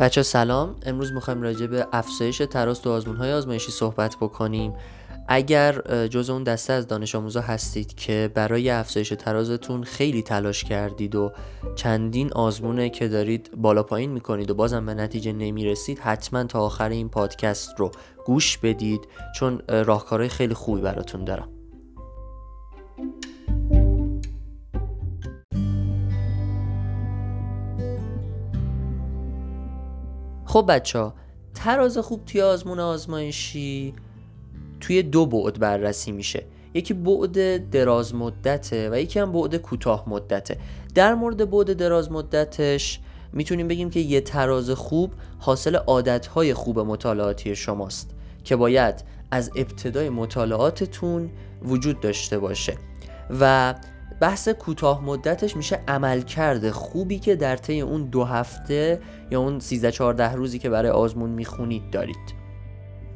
بچه سلام، امروز میخوایم راجع به افزایش تراز تو آزمون‌های آزمایشی صحبت بکنیم. اگر جزء اون دسته از دانش آموزا هستید که برای افزایش ترازتون خیلی تلاش کردید و چندین آزمونه که دارید بالا پایین میکنید و بازم به نتیجه نمیرسید، حتما تا آخر این پادکست رو گوش بدید چون راهکارهای خیلی خوبی براتون دارم. خب بچه‌ها، تراز خوب توی آزمون آزمایشی توی دو بعد بررسی میشه، یکی بعد دراز مدته و یکی هم بعد کوتاه مدته. در مورد بعد دراز مدتش میتونیم بگیم که یه تراز خوب حاصل عادتهای خوب مطالعاتی شماست که باید از ابتدای مطالعاتتون وجود داشته باشه، و بحث کوتاه مدتش میشه عملکرد خوبی که در طی اون 2 هفته یا اون 13-14 روزی که برای آزمون میخونید دارید.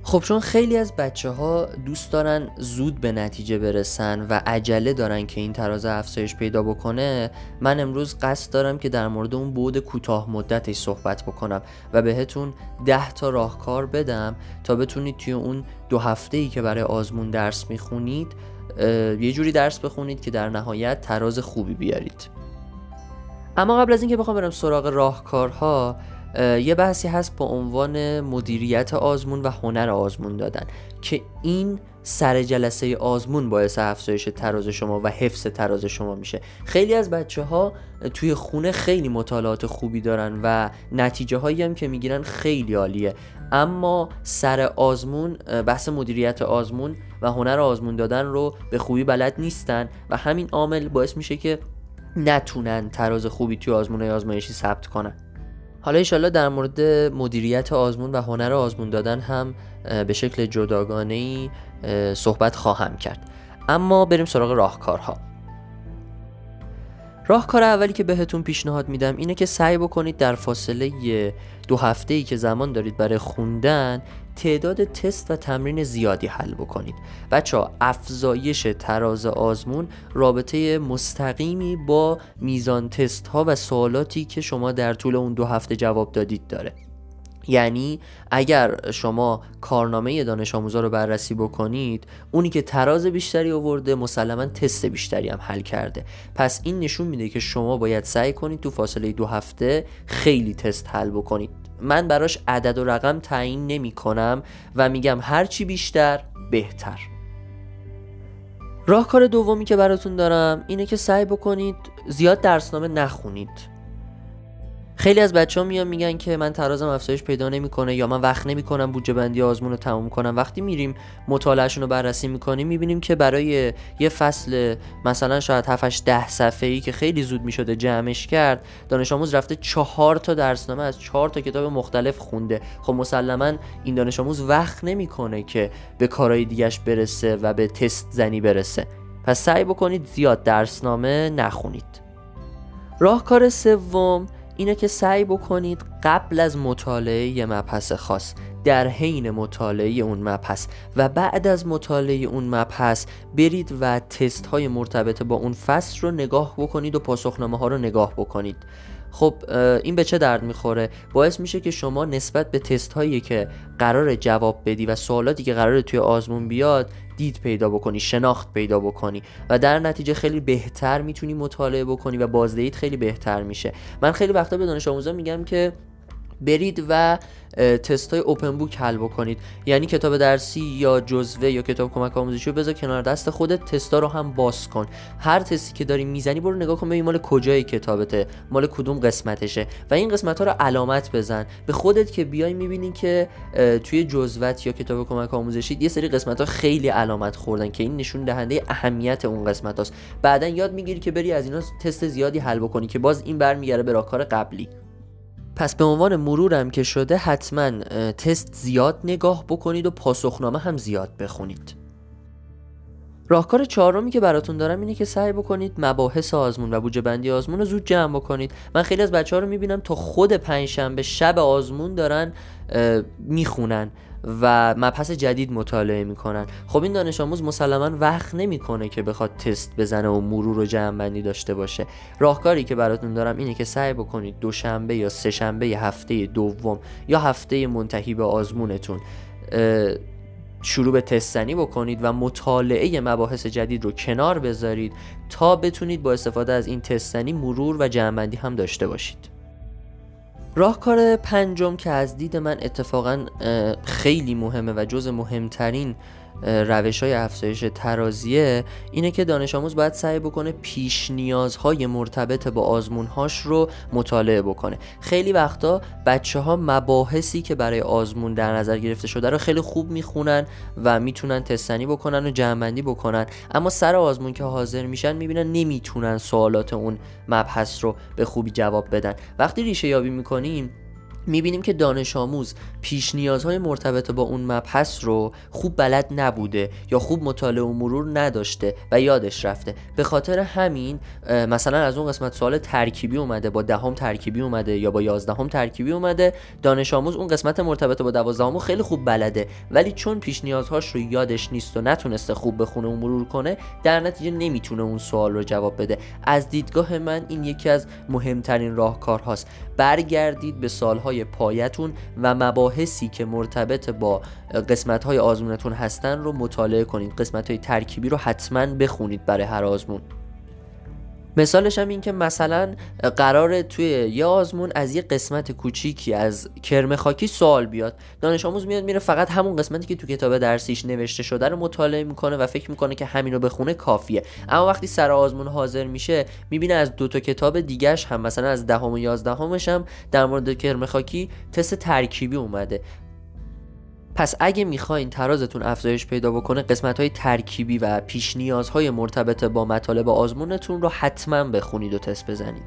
خب چون خیلی از بچه‌ها دوست دارن زود به نتیجه برسن و عجله دارن که این تراز افزایش پیدا بکنه، من امروز قصد دارم که در مورد اون بعد کوتاه مدتش صحبت بکنم و بهتون 10 تا راهکار بدم تا بتونید توی اون 2 هفته‌ای که برای آزمون درس میخونید یه جوری درس بخونید که در نهایت تراز خوبی بیارید. اما قبل از اینکه بخوام برم سراغ راهکارها، یه بحثی هست با عنوان مدیریت آزمون و هنر آزمون دادن که این سر جلسه آزمون باعث افزایش تراز شما و حفظ تراز شما میشه. خیلی از بچه‌ها توی خونه خیلی مطالعات خوبی دارن و نتیجه هایی هم که میگیرن خیلی عالیه، اما سر آزمون بحث مدیریت آزمون و هنر آزمون دادن رو به خوبی بلد نیستن و همین عامل باعث میشه که نتونن تراز خوبی توی آزمون‌های آزمایشی ثبت کنن. حالا انشالله در مورد مدیریت آزمون و هنر آزمون دادن هم به شکل جداگانه‌ای صحبت خواهم کرد. اما بریم سراغ راهکارها. راهکار اولی که بهتون پیشنهاد میدم اینه که سعی بکنید در فاصله 2 هفته‌ای که زمان دارید برای خوندن تعداد تست و تمرین زیادی حل بکنید. بچه‌ها، افزایش تراز آزمون رابطه مستقیمی با میزان تست‌ها و سوالاتی که شما در طول اون 2 هفته جواب دادید داره. یعنی اگر شما کارنامه دانش آموزا رو بررسی بکنید، اونی که تراز بیشتری آورده مسلماً تست بیشتری هم حل کرده. پس این نشون میده که شما باید سعی کنید تو فاصله 2 هفته خیلی تست حل بکنید. من براش عدد و رقم تعیین نمی کنم و میگم هرچی بیشتر بهتر. راهکار دومی که براتون دارم اینه که سعی بکنید زیاد درسنامه نخونید. خیلی از بچه‌ها میان میگن که من ترازم افزایش پیدا نمیکنه یا من وقت نمیکنم بودجه بندی آزمون رو تموم کنم. وقتی میریم مطالعهشون رو بررسی میکنیم میبینیم که برای یه فصل مثلا شاید 7-8-10 صفحه‌ای که خیلی زود میشده جمعش کرد، دانش آموز رفته 4 تا درسنامه از 4 تا کتاب مختلف خونده. خب مسلما این دانش آموز وقت نمیکنه که به کارهای دیگه‌اش برسه و به تست زنی برسه. پس سعی بکنید زیاد درسنامه نخونید. راهکار سوم اینه که سعی بکنید قبل از مطالعه یه مبحث خاص، در حین مطالعه اون مبحث و بعد از مطالعه اون مبحث برید و تست های مرتبط با اون فصل رو نگاه بکنید و پاسخنامه ها رو نگاه بکنید. خب این به چه درد میخوره؟ باعث میشه که شما نسبت به تست هایی که قراره جواب بدی و سوالاتی که قراره توی آزمون بیاد دید پیدا بکنی، شناخت پیدا بکنی و در نتیجه خیلی بهتر میتونی مطالعه بکنی و بازدهیت خیلی بهتر میشه. من خیلی وقتا به دانش آموزا میگم که برید و تست‌های اوپن بوک حل بکنید، یعنی کتاب درسی یا جزوه یا کتاب کمک آموزشی رو بذار کنار دست خودت، تستا رو هم باز کن. هر تستی که داری میزنی برو نگاه کن ببین مال کجای کتابته، مال کدوم قسمتشه و این قسمت‌ها رو علامت بزن. به خودت که بیای می‌بینی که توی جزوهت یا کتاب کمک آموزشی یه سری قسمت‌ها خیلی علامت خوردن که این نشون دهنده اهمیت اون قسمتاست. بعداً یاد می‌گیری که بری از اینا تست زیادی حل بکنی که باز این برمیگره به راهکار قبلی. پس به عنوان مرورم که شده، حتما تست زیاد نگاه بکنید و پاسخنامه هم زیاد بخونید. راهکار چهارمی که براتون دارم اینه که سعی بکنید مباحث آزمون و بودجه بندی آزمون رو زود جمع بکنید. من خیلی از بچه‌ها رو میبینم تا خود پنجشنبه شب آزمون دارن میخونن و مبحث جدید مطالعه میکنن. خب این دانش آموز مسلما وقت نمیکنه که بخواد تست بزنه و مرور و جمع بندی داشته باشه. راهکاری که براتون دارم اینه که سعی بکنید دوشنبه یا سه‌شنبه هفته دوم یا هفته منتهی به آزمونتون شروع به تست زنی بکنید و مطالعه مباحث جدید رو کنار بذارید تا بتونید با استفاده از این تست زنی مرور و جمع بندی هم داشته باشید. راهکار پنجم که از دید من اتفاقا خیلی مهمه و جز مهمترین روش‌های افزایش ترازیه اینه که دانش آموز باید سعی بکنه پیش نیازهای مرتبط با آزمون‌هاش رو مطالعه بکنه. خیلی وقتا بچه‌ها مباحثی که برای آزمون در نظر گرفته شده رو خیلی خوب میخونن و میتونن تست‌زنی بکنن و جمع‌بندی بکنن، اما سر آزمون که حاضر میشن میبینن نمیتونن سوالات اون مبحث رو به خوبی جواب بدن. وقتی ریشه یابی میکنیم میبینیم که دانش آموز پیش نیازهای مرتبط با اون مبحث رو خوب بلد نبوده یا خوب مطالعه و مرور نداشته و یادش رفته. به خاطر همین مثلا از اون قسمت سوال ترکیبی اومده، با 10 ترکیبی اومده یا با 11 ترکیبی اومده. دانش آموز اون قسمت مرتبط با 12 خیلی خوب بلده، ولی چون پیش نیازهاش رو یادش نیست و نتونسته خوب بخونه و مرور کنه، در نتیجه نمیتونه اون سوال رو جواب بده. از دیدگاه من این یکی از مهمترین راهکارهاست. برگردید به سوال‌ها پایتون و مباحثی که مرتبط با قسمت‌های آزمونتون هستن رو مطالعه کنید. قسمت‌های ترکیبی رو حتما بخونید برای هر آزمون. مثالش هم این که مثلا قراره توی یه آزمون از یه قسمت کوچیکی از کرم خاکی سوال بیاد، دانش آموز میاد میره فقط همون قسمتی که تو کتاب درسیش نوشته شده رو مطالعه میکنه و فکر میکنه که همین رو بخونه کافیه. اما وقتی سر آزمون حاضر میشه میبینه از 2 کتاب دیگه‌ش هم، مثلا از 10 و 11 هم در مورد کرم خاکی تست ترکیبی اومده. پس اگه میخواین ترازتون افزایش پیدا بکنه، قسمت‌های ترکیبی و پیش نیازهای مرتبط با مطالب آزمونتون رو حتما بخونید و تست بزنید.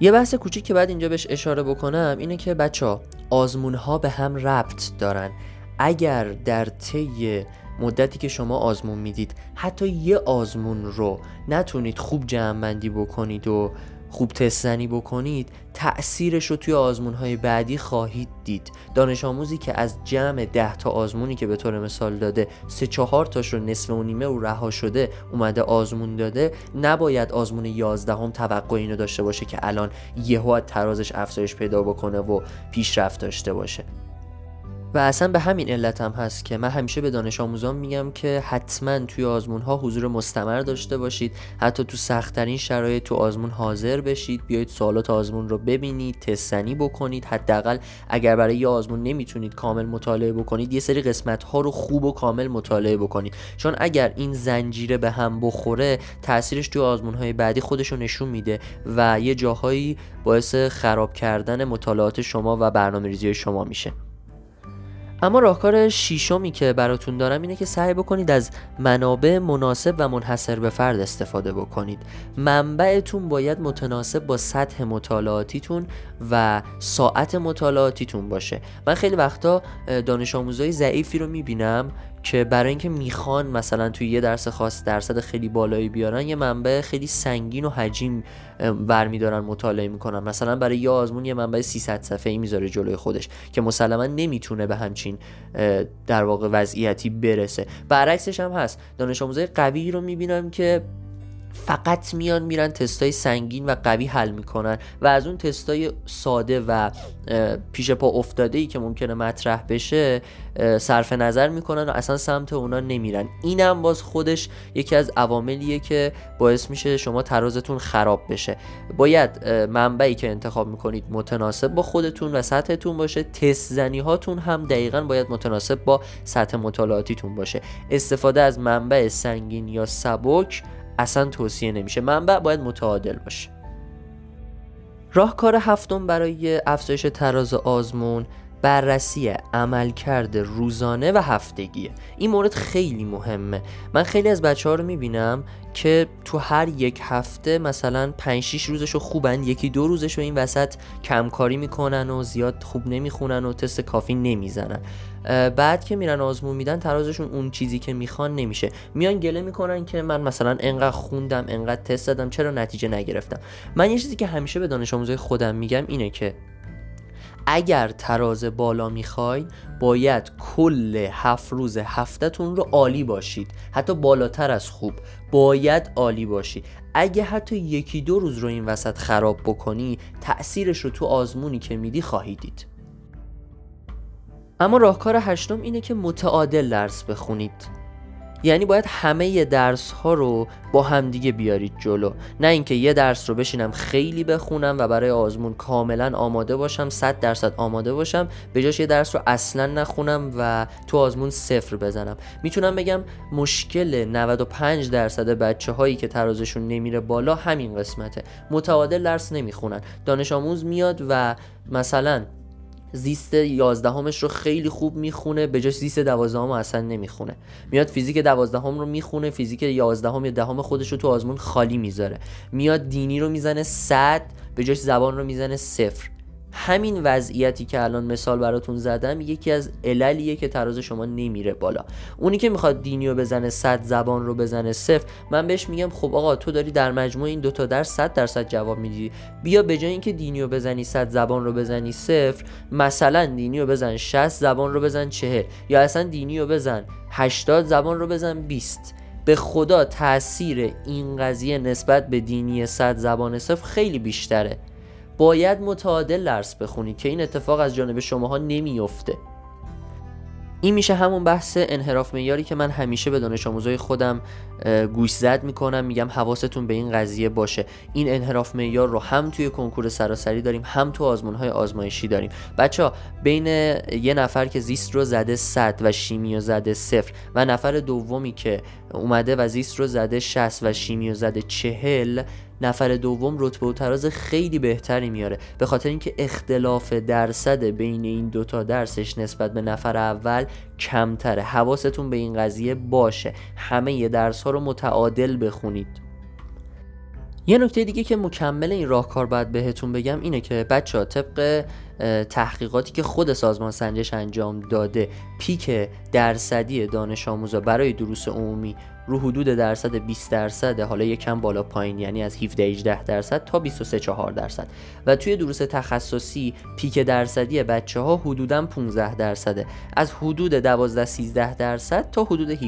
یه بحث کوچیک که بعد اینجا بهش اشاره بکنم اینه که بچه‌ها، آزمون‌ها به هم ربط دارن. اگر در طی مدتی که شما آزمون میدید حتی یه آزمون رو نتونید خوب جمع‌بندی بکنید و خوب تست زنی بکنید، تأثیرش رو توی آزمون‌های بعدی خواهید دید. دانش آموزی که از جمع 10 آزمونی که به طور مثال داده 3-4 تاش رو نصف و نیمه و رها شده اومده آزمون داده، نباید آزمون 11 توقع اینو داشته باشه که الان یهو ترازش افزایش پیدا بکنه و پیشرفت داشته باشه. و اصلا به همین علت هم هست که من همیشه به دانش آموزان میگم که حتما توی آزمون ها حضور مستمر داشته باشید. حتی تو سختترین شرایط تو آزمون حاضر بشید، بیایید سوالات آزمون رو ببینید، تست زنی بکنید. حداقل اگر برای یه آزمون نمیتونید کامل مطالعه بکنید، یه سری قسمت ها رو خوب و کامل مطالعه بکنید، چون اگر این زنجیره به هم بخوره تاثیرش توی آزمون های بعدی خودش رو نشون میده و یه جاهایی باعث خراب کردن مطالعات شما و برنامه‌ریزی شما میشه. اما راهکار ششمی که براتون دارم اینه که سعی بکنید از منابع مناسب و منحصر به فرد استفاده بکنید. منبعتون باید متناسب با سطح مطالعاتیتون و ساعت مطالعاتیتون باشه. من خیلی وقتا دانش آموزای ضعیفی رو میبینم که برای اینکه میخوان مثلا توی یه درس خاص درصد خیلی بالایی بیارن، یه منبع خیلی سنگین و حجیم برمیدارن مطالعه میکنن. مثلا برای یه آزمون یه منبع 300 صفحه‌ای میذاره جلوی خودش که مسلما نمیتونه به همچین در واقع وضعیتی برسه. برعکسش هم هست، دانش آموزای قوی رو میبینم که فقط میرن تستای سنگین و قوی حل میکنن و از اون تستای ساده و پیش پا افتاده‌ای که ممکنه مطرح بشه صرف نظر میکنن و اصلا سمت اونا نمیرن. اینم باز خودش یکی از عواملیه که باعث میشه شما ترازتون خراب بشه. باید منبعی که انتخاب میکنید متناسب با خودتون و سطحتون باشه. تست زنی هاتون هم دقیقاً باید متناسب با سطح مطالعاتیتون باشه. استفاده از منبع سنگین یا سبک اصلا توصیه نمیشه. منبع باید متعادل باشه. راهکار هفتم برای افزایش تراز آزمون بررسی عملکرد روزانه و هفتگیه. این مورد خیلی مهمه. من خیلی از بچه‌ها رو میبینم که تو هر یک هفته مثلا 5-6 روزشو خوبن، 1-2 روزشو این وسط کمکاری میکنن و زیاد خوب نمیخونن و تست کافی نمیزنن. بعد که میرن آزمون میدن ترازشون اون چیزی که میخوان نمیشه، میان گله میکنن که من مثلا انقدر خوندم، انقدر تست دادم، چرا نتیجه نگرفتم. من یه چیزی که همیشه به دانش آموزای خودم میگم اینه که اگر ترازه بالا میخوای باید کل 7 روز هفتتون رو عالی باشید، حتی بالاتر از خوب باید عالی باشی. اگه حتی 1-2 روز رو این وسط خراب بکنی تأثیرش رو تو آزمونی که میدی خواهی دید. اما راهکار 8م اینه که متعادل درس بخونید، یعنی باید همه درس ها رو با همدیگه بیارید جلو، نه اینکه یه درس رو بشینم خیلی بخونم و برای آزمون کاملا آماده باشم، 100% آماده باشم، به جاش یه درس رو اصلا نخونم و تو آزمون 0 بزنم. میتونم بگم مشکل 95% بچه هایی که ترازشون نمیره بالا همین قسمته، متعادل درس نمیخونن. دانش آموز میاد و مثلا زیست 11مش رو خیلی خوب میخونه، به جاش زیست 12م اصلا نمیخونه. میاد فیزیک 12م رو میخونه، فیزیک 11م یا 10م خودش رو تو آزمون خالی میذاره. میاد دینی رو میزنه 100، به جاش زبان رو میزنه 0. همین وضعیتی که الان مثال براتون زدم یکی از عللیه که تراز شما نمیره بالا. اونی که میخواد دینی رو بزنه 100، زبان رو بزنه 0، من بهش میگم خب آقا تو داری در مجموع این دوتا درس 100% جواب میدی، بیا به جای اینکه دینی رو بزنی 100 زبان رو بزنی 0، مثلا دینی رو بزن 60 زبان رو بزن 40، یا اصلا دینی رو بزن 80 زبان رو بزن 20. به خدا تاثیر این قضیه نسبت به دینی 100 زبان 0 خیلی بیشتره. باید متعادل درس بخونید که این اتفاق از جانب شماها نمیفته. این میشه همون بحث انحراف معیاری که من همیشه به دانش آموزای خودم گوشزد میکنم، میگم حواستون به این قضیه باشه. این انحراف معیار رو هم توی کنکور سراسری داریم، هم تو آزمونهای آزمایشی داریم. بچه‌ها بین یه نفر که زیست رو زده 100 و شیمی رو زده 0 و نفر دومی که اومده و زیست رو زده 60 و شیمی رو زده 40، نفر دوم رتبه و تراز خیلی بهتری میاره، به خاطر اینکه اختلاف درصد بین این دوتا درسش نسبت به نفر اول کمتره. حواستون به این قضیه باشه، همه ی درس ها رو متعادل بخونید. یه نکته دیگه که مکمل این راهکار باید بهتون بگم اینه که بچه‌ها طبق تحقیقاتی که خود سازمان سنجش انجام داده، پیک درصدی دانش آموزا برای دروس عمومی رو حدود 20%، حالا یکم بالا پایین، یعنی از 17-18% تا 23-24%، و توی دروس تخصصی پیک درصدی بچه‌ها حدوداً 15%، از حدود 12-13% تا حدود 17-18%.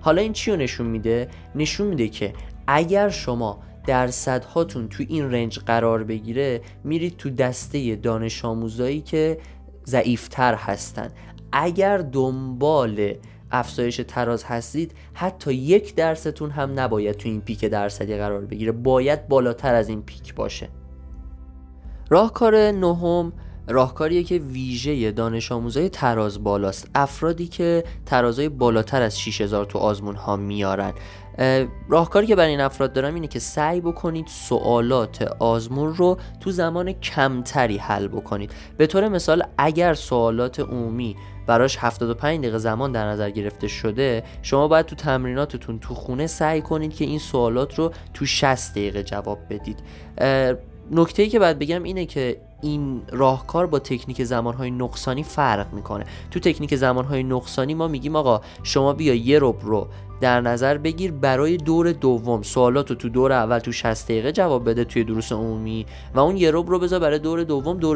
حالا این چی رو نشون میده؟ نشون میده که اگر شما درصد هاتون تو این رنج قرار بگیره، میرید تو دسته دانش آموزایی که ضعیفتر هستن. اگر دنبال افزایش تراز هستید، حتی 1% هم نباید تو این پیک درصدی قرار بگیره، باید بالاتر از این پیک باشه. راهکار 9م راهکاریه که ویژه دانش آموزای تراز بالاست، افرادی که ترازهای بالاتر از 6000 تو آزمون ها میارن. راهکاری که برای این افراد دارم اینه که سعی بکنید سوالات آزمون رو تو زمان کمتری حل بکنید. به طور مثال اگر سوالات عمومی براش 75 دقیقه زمان در نظر گرفته شده، شما باید تو تمریناتتون تو خونه سعی کنید که این سوالات رو تو 60 دقیقه جواب بدید. نکته‌ای که باید بگم اینه که این راهکار با تکنیک زمانهای نقصانی فرق میکنه. تو تکنیک زمانهای نقصانی ما میگیم آقا شما بیا یه رب رو در نظر بگیر برای دور دوم، سوالاتو تو دور اول تو 60 دقیقه جواب بده توی دروس عمومی، و اون یه رب رو بذار برای دور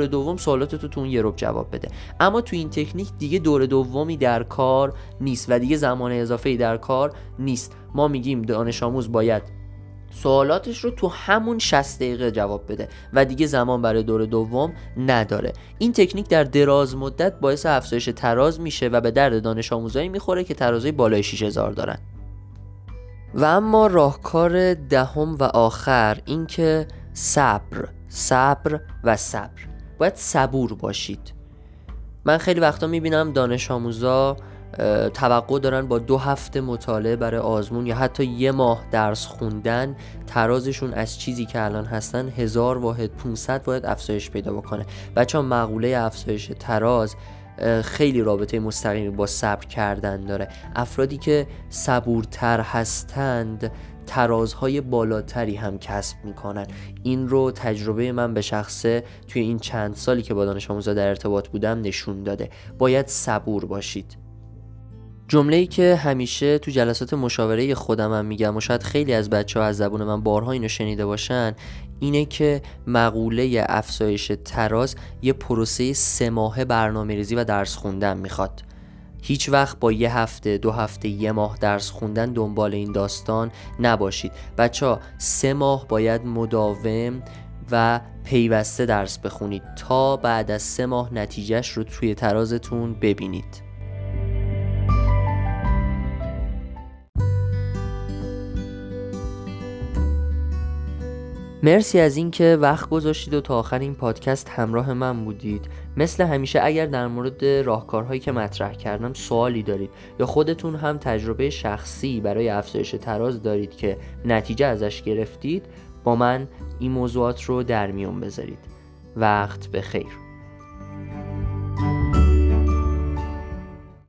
دوم سوالاتو تو اون یه رب جواب بده. اما تو این تکنیک دیگه دور دومی در کار نیست و دیگه زمان اضافه‌ای در کار نیست. ما میگیم دانش آموز باید سوالاتش رو تو همون 60 دقیقه جواب بده و دیگه زمان برای دور دوم نداره. این تکنیک در دراز مدت باعث افزایش تراز میشه و به درد دانش آموزایی میخوره که ترازهای بالای 6000 دارن. و اما راهکار 10م و آخر این که صبر، باید صبور باشید. من خیلی وقتا میبینم دانش آموزا توقع دارن با 2 هفته مطالعه برای آزمون یا حتی 1 ماه درس خوندن ترازشون از چیزی که الان هستن 1000 واحد 500 واحد افزایش پیدا بکنه. بچه‌ها مقوله افزایش تراز خیلی رابطه مستقیمی با صبر کردن داره. افرادی که صبورتر هستند ترازهای بالاتری هم کسب میکنن. این رو تجربه من به شخصه توی این چند سالی که با دانش آموزا در ارتباط بودم نشون داده. باید صبور باشید. جمله‌ای که همیشه تو جلسات مشاوره خودم هم میگم و شاید خیلی از بچه‌ها از زبون من بارها اینو شنیده باشن اینه که مقوله افزایش تراز یه پروسه 3 ماهه برنامه‌ریزی و درس خوندن میخواد. هیچ وقت با 1 هفته، 2 هفته، 1 ماه درس خوندن دنبال این داستان نباشید. بچه‌ها 3 ماه باید مداوم و پیوسته درس بخونید تا بعد از 3 ماه نتیجهش رو توی ترازتون ببینید. مرسی از این که وقت گذاشتید و تا آخر این پادکست همراه من بودید. مثل همیشه اگر در مورد راهکارهایی که مطرح کردم سوالی دارید یا خودتون هم تجربه شخصی برای افزایش تراز دارید که نتیجه ازش گرفتید، با من این موضوعات رو در میون بذارید. وقت بخیر.